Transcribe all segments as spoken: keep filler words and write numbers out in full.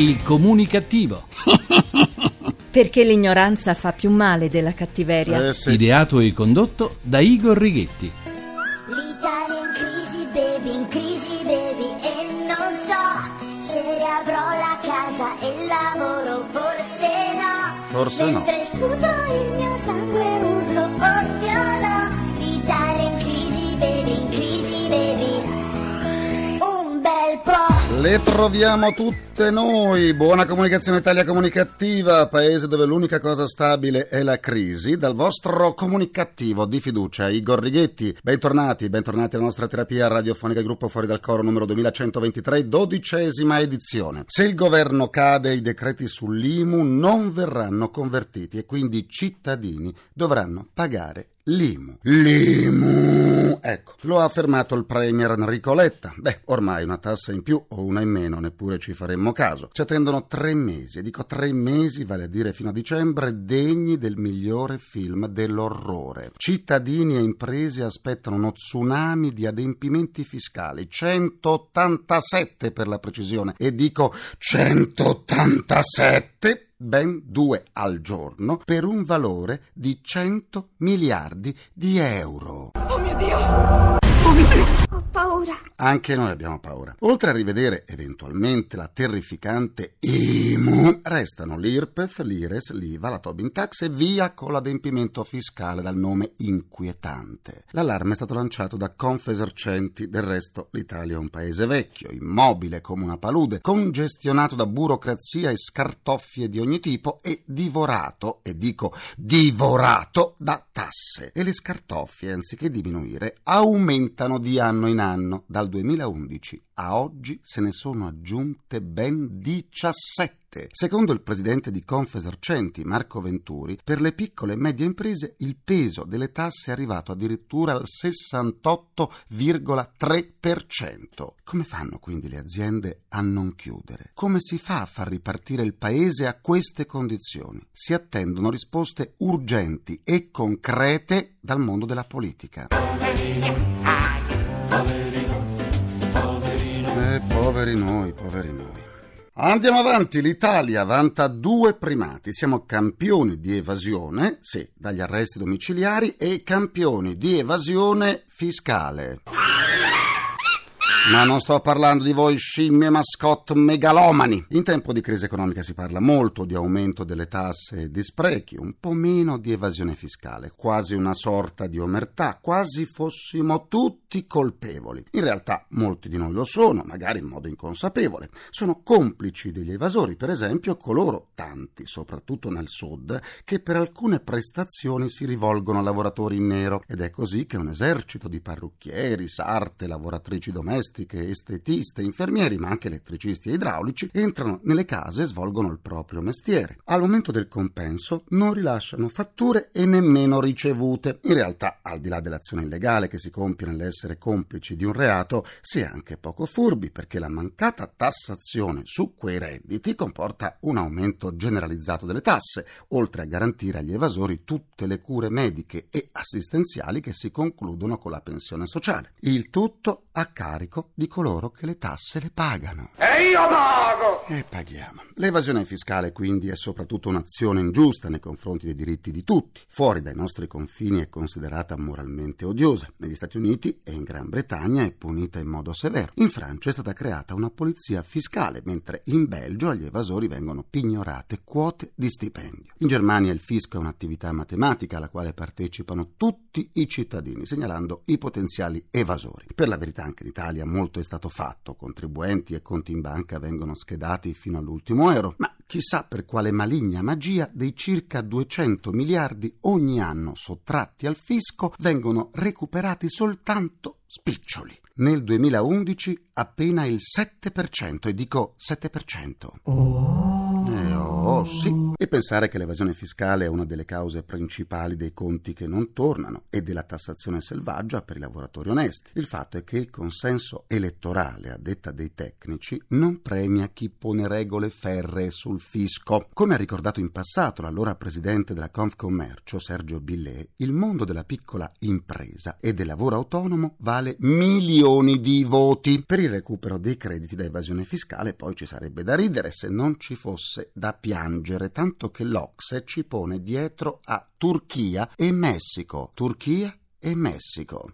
Il Comunicattivo. Perché l'ignoranza fa più male della cattiveria. Eh, sì. Ideato e condotto da Igor Righetti. L'Italia in crisi, baby, in crisi, baby, e non so se riavrò la casa e il lavoro, forse no. Forse mentre no. Sputo il mio sangue, urlo, oddio no. L'Italia in crisi, baby, in crisi, baby, un bel po'. Le proviamo tutte noi. Buona comunicazione Italia Comunicativa, paese dove l'unica cosa stabile è la crisi. Dal vostro comunicattivo di fiducia, Igor Righetti. Bentornati, bentornati alla nostra terapia radiofonica gruppo Fuori dal Coro numero duemilacentoventitré, dodicesima edizione. Se il governo cade, i decreti sull'I M U non verranno convertiti e quindi i cittadini dovranno pagare l'I M U. L'I M U! Ecco, lo ha affermato il premier Enrico Letta. Beh, ormai una tassa in più o una in meno, neppure ci faremmo caso. Ci attendono tre mesi, e dico tre mesi, vale a dire fino a dicembre, degni del migliore film dell'orrore. Cittadini e imprese aspettano uno tsunami di adempimenti fiscali, centottantasette per la precisione, e dico centottantasette! Ben due al giorno, per un valore di cento miliardi di euro. Oh mio Dio! Oh mio Dio! Ho paura. Anche noi abbiamo paura. Oltre a rivedere eventualmente la terrificante I M U, restano l'I R P E F, l'I R E S, l'I V A, la Tobin Tax e via con l'adempimento fiscale dal nome inquietante. L'allarme è stato lanciato da Confesercenti. Del resto l'Italia è un paese vecchio, immobile come una palude, congestionato da burocrazia e scartoffie di ogni tipo e divorato, e dico divorato, da tasse. E le scartoffie, anziché diminuire, aumentano di anno in anno. Dal duemilaundici a oggi se ne sono aggiunte ben diciassette. Secondo il presidente di Confesercenti, Marco Venturi, per le piccole e medie imprese il peso delle tasse è arrivato addirittura al sessantotto virgola tre per cento. Come fanno quindi le aziende a non chiudere? Come si fa a far ripartire il paese a queste condizioni? Si attendono risposte urgenti e concrete dal mondo della politica. Eh, poveri noi, poveri noi. Andiamo avanti, l'Italia vanta due primati, siamo campioni di evasione, sì, dagli arresti domiciliari, e campioni di evasione fiscale. Ma non sto parlando di voi scimmie mascotte megalomani. In tempo di crisi economica si parla molto di aumento delle tasse e di sprechi, un po' meno di evasione fiscale, quasi una sorta di omertà, quasi fossimo tutti colpevoli. In realtà molti di noi lo sono, magari in modo inconsapevole. Sono complici degli evasori, per esempio coloro, tanti, soprattutto nel sud, che per alcune prestazioni si rivolgono a lavoratori in nero. Ed è così che un esercito di parrucchieri, sarte, lavoratrici domestiche, estetiste, infermieri, ma anche elettricisti e idraulici, entrano nelle case e svolgono il proprio mestiere. Al momento del compenso non rilasciano fatture e nemmeno ricevute. In realtà, al di là dell'azione illegale che si compie nell'essere complici di un reato, si è anche poco furbi, perché la mancata tassazione su quei redditi comporta un aumento generalizzato delle tasse, oltre a garantire agli evasori tutte le cure mediche e assistenziali che si concludono con la pensione sociale. Il tutto a carico di coloro che le tasse le pagano. E io pago! E paghiamo. L'evasione fiscale quindi è soprattutto un'azione ingiusta nei confronti dei diritti di tutti. Fuori dai nostri confini è considerata moralmente odiosa. Negli Stati Uniti e in Gran Bretagna è punita in modo severo. In Francia è stata creata una polizia fiscale, mentre in Belgio agli evasori vengono pignorate quote di stipendio. In Germania il fisco è un'attività matematica alla quale partecipano tutti i cittadini, segnalando i potenziali evasori. Per la verità anche in Italia molto è stato fatto, contribuenti e conti in banca vengono schedati fino all'ultimo euro, ma chissà per quale maligna magia dei circa duecento miliardi ogni anno sottratti al fisco vengono recuperati soltanto spiccioli. Nel duemilaundici appena il sette per cento, e dico sette per cento. Oh. Eh, oh, sì. E pensare che l'evasione fiscale è una delle cause principali dei conti che non tornano e della tassazione selvaggia per i lavoratori onesti. Il fatto è che il consenso elettorale, a detta dei tecnici, non premia chi pone regole ferree sul fisco. Come ha ricordato in passato l'allora presidente della Confcommercio, Sergio Billè, il mondo della piccola impresa e del lavoro autonomo vale milioni di voti. Per i il recupero dei crediti da evasione fiscale. Poi ci sarebbe da ridere se non ci fosse da piangere, tanto che l'Ocse ci pone dietro a Turchia e Messico. Turchia e Messico.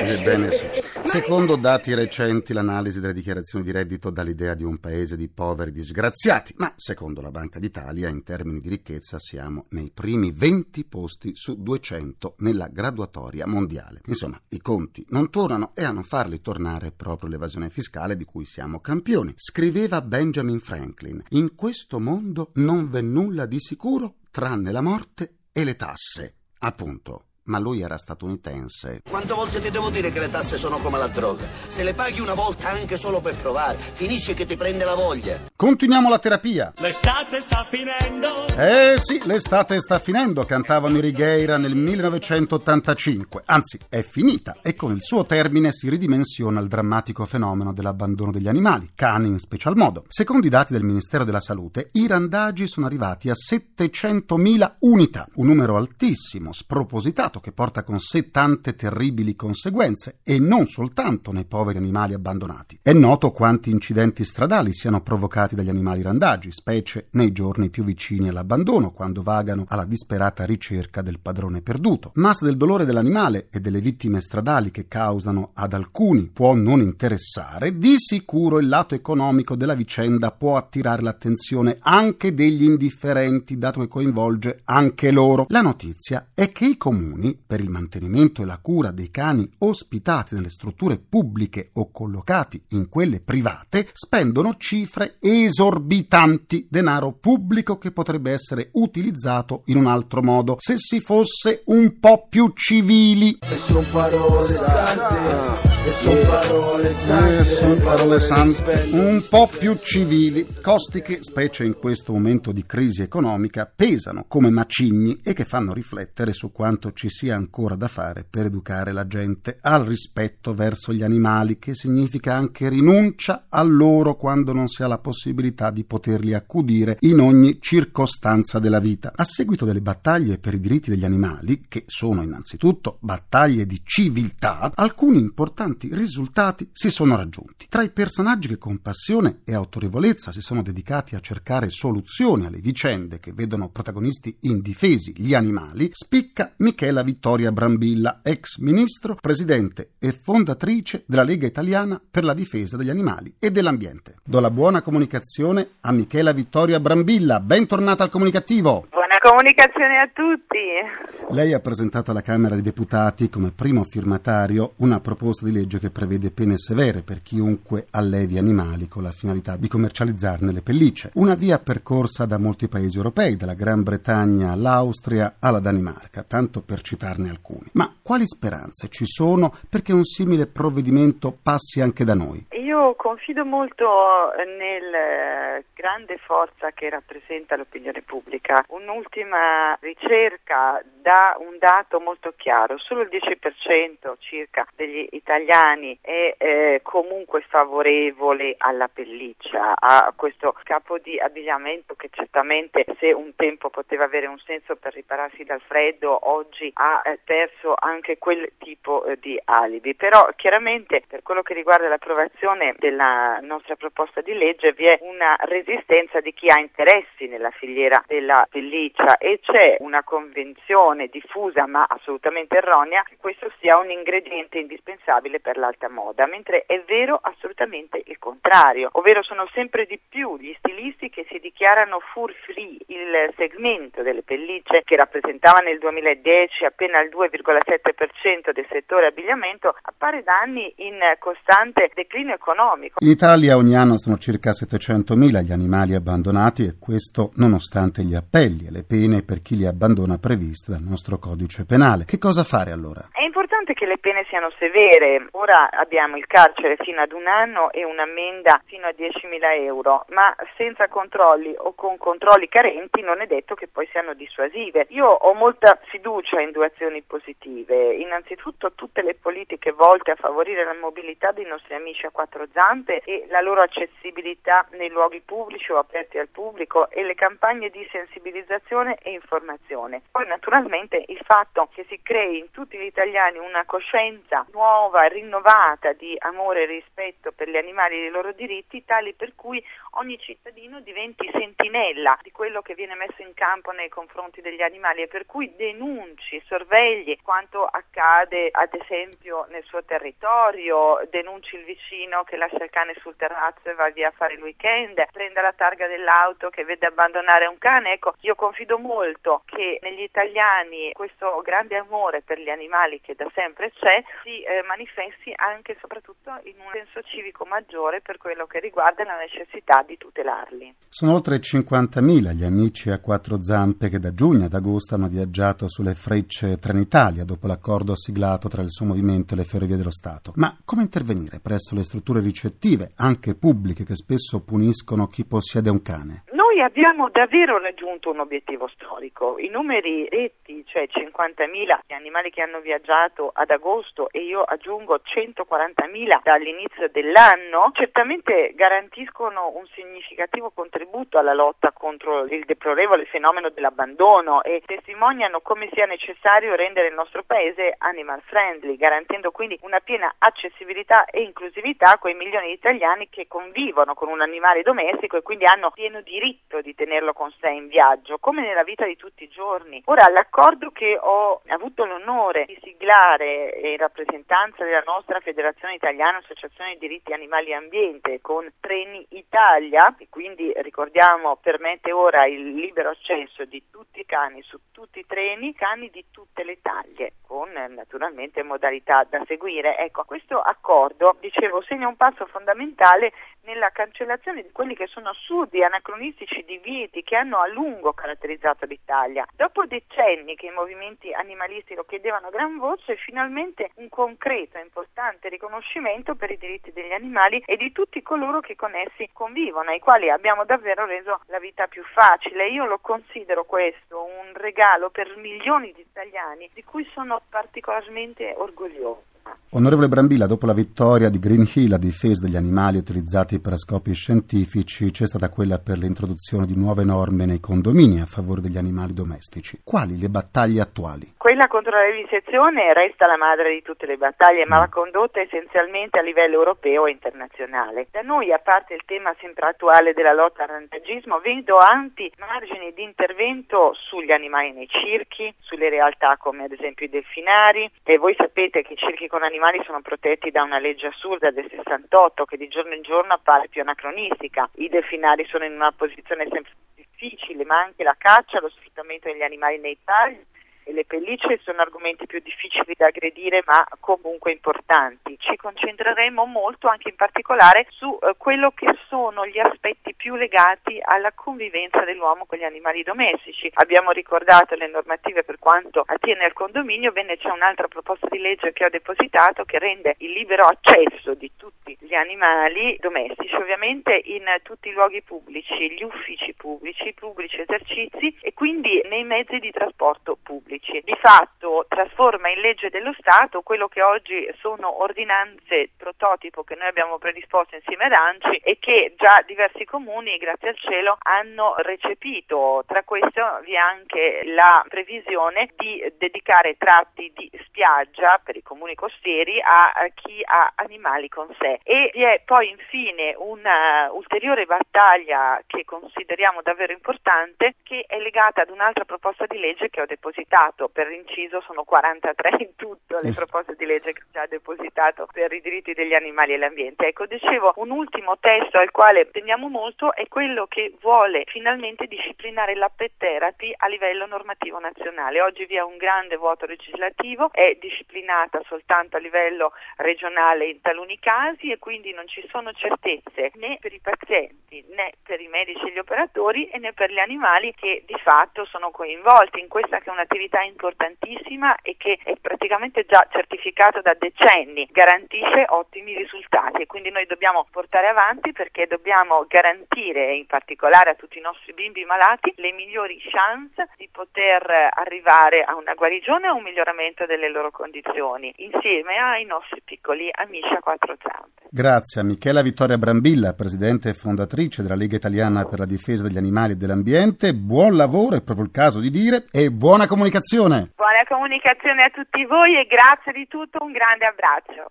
Ebbene sì. Secondo dati recenti, l'analisi delle dichiarazioni di reddito dà l'idea di un paese di poveri disgraziati, ma secondo la Banca d'Italia in termini di ricchezza siamo nei primi venti posti su duecento nella graduatoria mondiale. Insomma, i conti non tornano e a non farli tornare proprio l'evasione fiscale, di cui siamo campioni. Scriveva Benjamin Franklin: in questo mondo non v'è nulla di sicuro tranne la morte e le tasse. Appunto. Ma lui era statunitense. Quante volte ti devo dire che le tasse sono come la droga? Se le paghi una volta anche solo per provare, finisce che ti prende la voglia. Continuiamo la terapia. L'estate sta finendo. Eh sì, l'estate sta finendo, cantavano i Righeira nel millenovecentottantacinque. Anzi, è finita, e con il suo termine si ridimensiona il drammatico fenomeno dell'abbandono degli animali, cani in special modo. Secondo i dati del Ministero della Salute, i randagi sono arrivati a settecentomila unità, un numero altissimo, spropositato, che porta con sé tante terribili conseguenze, e non soltanto nei poveri animali abbandonati. È noto quanti incidenti stradali siano provocati dagli animali randagi, specie nei giorni più vicini all'abbandono, quando vagano alla disperata ricerca del padrone perduto. Ma se del dolore dell'animale e delle vittime stradali che causano ad alcuni può non interessare, di sicuro il lato economico della vicenda può attirare l'attenzione anche degli indifferenti, dato che coinvolge anche loro. La notizia è che i comuni, per il mantenimento e la cura dei cani ospitati nelle strutture pubbliche o collocati in quelle private, spendono cifre esorbitanti, denaro pubblico che potrebbe essere utilizzato in un altro modo se si fosse un po' più civili. E sono parole sante. E sono parole sante, eh, son parole sante, un po' più civili, costi che, specie in questo momento di crisi economica, pesano come macigni e che fanno riflettere su quanto ci sia ancora da fare per educare la gente al rispetto verso gli animali, che significa anche rinuncia a loro quando non si ha la possibilità di poterli accudire in ogni circostanza della vita. A seguito delle battaglie per i diritti degli animali, che sono innanzitutto battaglie di civiltà, alcuni importanti risultati si sono raggiunti. Tra i personaggi che con passione e autorevolezza si sono dedicati a cercare soluzioni alle vicende che vedono protagonisti indifesi gli animali, spicca Michela Vittoria Brambilla, ex ministro, presidente e fondatrice della Lega Italiana per la Difesa degli Animali e dell'Ambiente. Do la buona comunicazione a Michela Vittoria Brambilla, bentornata al Comunicattivo. Buona comunicazione a tutti. Lei ha presentato alla Camera dei Deputati come primo firmatario una proposta di legge che prevede pene severe per chiunque allevi animali con la finalità di commercializzarne le pellicce. Una via percorsa da molti paesi europei, dalla Gran Bretagna all'Austria alla Danimarca, tanto per citarne alcuni. Ma quali speranze ci sono perché un simile provvedimento passi anche da noi? Io confido molto nel grande forza che rappresenta l'opinione pubblica. Un'ultima ricerca dà un dato molto chiaro: solo il dieci per cento circa degli italiani è eh, comunque favorevole alla pelliccia, a questo capo di abbigliamento che certamente, se un tempo poteva avere un senso per ripararsi dal freddo, oggi ha eh, perso anche quel tipo eh, di alibi. Però chiaramente, per quello che riguarda l'approvazione della nostra proposta di legge, vi è una resistenza di chi ha interessi nella filiera della pelliccia, e c'è una convinzione diffusa ma assolutamente erronea che questo sia un ingrediente indispensabile per l'alta moda, mentre è vero assolutamente il contrario, ovvero sono sempre di più gli stilisti che si dichiarano fur free. Il segmento delle pellicce, che rappresentava nel duemiladieci appena il due virgola sette per cento del settore abbigliamento, appare da anni in costante declino economico. In Italia ogni anno sono circa settecentomila gli animali abbandonati, e questo nonostante gli appelli e le pene per chi li abbandona previste dal nostro codice penale. Che cosa fare allora? È importante che le pene siano severe. Ora abbiamo il carcere fino ad un anno e un'ammenda fino a diecimila euro, ma senza controlli o con controlli carenti non è detto che poi siano dissuasive. Io ho molta fiducia in due azioni positive. Innanzitutto, tutte le politiche volte a favorire la mobilità dei nostri amici a quattro zampe e la loro accessibilità nei luoghi pubblici o aperti al pubblico, e le campagne di sensibilizzazione e informazione. Poi naturalmente il fatto che si crei in tutti gli italiani una una coscienza nuova, rinnovata di amore e rispetto per gli animali e dei loro diritti, tali per cui ogni cittadino diventi sentinella di quello che viene messo in campo nei confronti degli animali e per cui denunci, sorvegli quanto accade ad esempio nel suo territorio, denunci il vicino che lascia il cane sul terrazzo e va via a fare il weekend, prenda la targa dell'auto che vede abbandonare un cane. Ecco, io confido molto che negli italiani questo grande amore per gli animali che da sempre c'è si eh, manifesti anche e soprattutto in un senso civico maggiore per quello che riguarda la necessità di tutelarli. Sono oltre cinquantamila gli amici a quattro zampe che da giugno ad agosto hanno viaggiato sulle frecce Trenitalia dopo l'accordo siglato tra il suo movimento e le Ferrovie dello Stato. Ma come intervenire presso le strutture ricettive, anche pubbliche, che spesso puniscono chi possiede un cane? Noi abbiamo davvero raggiunto un obiettivo storico. I numeri detti, cioè cinquantamila gli animali che hanno viaggiato ad agosto e io aggiungo centoquarantamila dall'inizio dell'anno, certamente garantiscono un significativo contributo alla lotta contro il deplorevole fenomeno dell'abbandono e testimoniano come sia necessario rendere il nostro paese animal friendly, garantendo quindi una piena accessibilità e inclusività a quei milioni di italiani che convivono con un animale domestico e quindi hanno pieno diritto di tenerlo con sé in viaggio, come nella vita di tutti i giorni. Ora, l'accordo che ho avuto l'onore di siglare in rappresentanza della nostra Federazione Italiana Associazione Diritti Animali e Ambiente con Trenitalia, che quindi ricordiamo permette ora il libero accesso di tutti i cani su tutti i treni, cani di tutte le taglie, con naturalmente modalità da seguire. Ecco, questo accordo, dicevo, segna un passo fondamentale nella cancellazione di quelli che sono assurde e anacronistici divieti che hanno a lungo caratterizzato l'Italia. Dopo decenni che i movimenti animalisti lo chiedevano a gran voce, finalmente un concreto e importante riconoscimento per i diritti degli animali e di tutti coloro che con essi convivono, ai quali abbiamo davvero reso la vita più facile. Io lo considero questo un regalo per milioni di italiani di cui sono particolarmente orgogliosa. Onorevole Brambilla, dopo la vittoria di Green Hill a difesa degli animali utilizzati per scopi scientifici, c'è stata quella per l'introduzione di nuove norme nei condomini a favore degli animali domestici. Quali le battaglie attuali? Quella contro la vivisezione resta la madre di tutte le battaglie, mm. ma la condotta è essenzialmente a livello europeo e internazionale. Da noi, a parte il tema sempre attuale della lotta al randagismo, vedo ampi margini di intervento sugli animali nei circhi, sulle realtà come ad esempio i delfinari, e voi sapete che i circhi con animali sono protetti da una legge assurda del sessantotto che di giorno in giorno appare più anacronistica. I delfinari sono in una posizione sempre più difficile, ma anche la caccia, lo sfruttamento degli animali nei tagli e le pellicce sono argomenti più difficili da aggredire ma comunque importanti. Ci concentreremo molto anche in particolare su eh, quello che sono gli aspetti più legati alla convivenza dell'uomo con gli animali domestici. Abbiamo ricordato le normative per quanto attiene al condominio, bene, c'è un'altra proposta di legge che ho depositato che rende il libero accesso di tutti gli animali domestici, ovviamente in tutti i luoghi pubblici, gli uffici pubblici, i pubblici esercizi e quindi nei mezzi di trasporto pubblici. Di fatto trasforma in legge dello Stato quello che oggi sono ordinanze prototipo che noi abbiamo predisposto insieme ad Anci e che già diversi comuni, grazie al cielo, hanno recepito. Tra questo vi è anche la previsione di dedicare tratti di spiaggia per i comuni costieri a chi ha animali con sé. E vi è poi infine un'ulteriore battaglia che consideriamo davvero importante, che è legata ad un'altra proposta di legge che ho depositato. Per inciso sono quarantatré in tutto le proposte di legge che ho già depositato per i diritti degli animali e l'ambiente. Ecco, dicevo, un ultimo testo al quale teniamo molto è quello che vuole finalmente disciplinare la pet therapy a livello normativo nazionale. Oggi vi è un grande vuoto legislativo, è disciplinata soltanto a livello regionale in taluni casi e quindi non ci sono certezze né per i pazienti né per i medici e gli operatori e né per gli animali che di fatto sono coinvolti in questa che è un'attività importantissima e che è praticamente già certificata da decenni, garantisce ottimi risultati e quindi noi dobbiamo portare avanti perché dobbiamo garantire in particolare a tutti i nostri bimbi malati le migliori chance di poter arrivare a una guarigione o un miglioramento delle loro condizioni insieme ai nostri piccoli amici a quattro zampe. Grazie a Michela Vittoria Brambilla, presidente e fondatrice della Lega Italiana per la Difesa degli Animali e dell'Ambiente. Buon lavoro, è proprio il caso di dire, e buona comunicazione. comunicazione. Buona comunicazione a tutti voi e grazie di tutto, un grande abbraccio.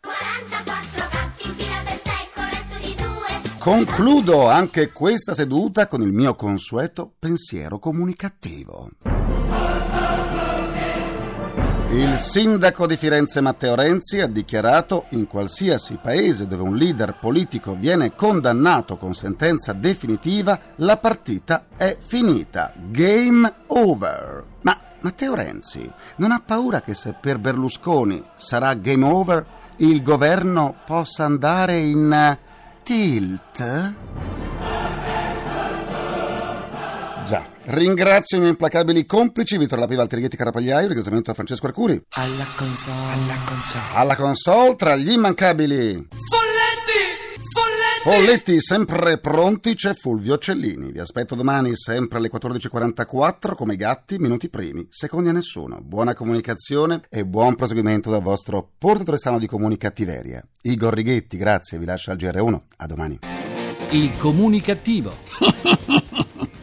Concludo anche questa seduta con il mio consueto pensiero comunicativo. Il sindaco di Firenze Matteo Renzi ha dichiarato: in qualsiasi paese dove un leader politico viene condannato con sentenza definitiva, la partita è finita. Game over. Ma Matteo Renzi non ha paura che se per Berlusconi sarà game over, il governo possa andare in tilt? Già, ringrazio i miei implacabili complici Vittorio La Piva, Altri Righetti, Carapagliaio. Ringraziamento a Francesco Arcuri alla console, alla console, alla console. Tra gli immancabili Folletti, Folletti Folletti sempre pronti c'è Fulvio Cellini. Vi aspetto domani sempre alle quattordici e quarantaquattro, come i gatti, minuti primi, secondi a nessuno. Buona comunicazione e buon proseguimento dal vostro portatore sano di comunicattiveria Igor Righetti. Grazie, vi lascio al G R uno, a domani. Il Comunicattivo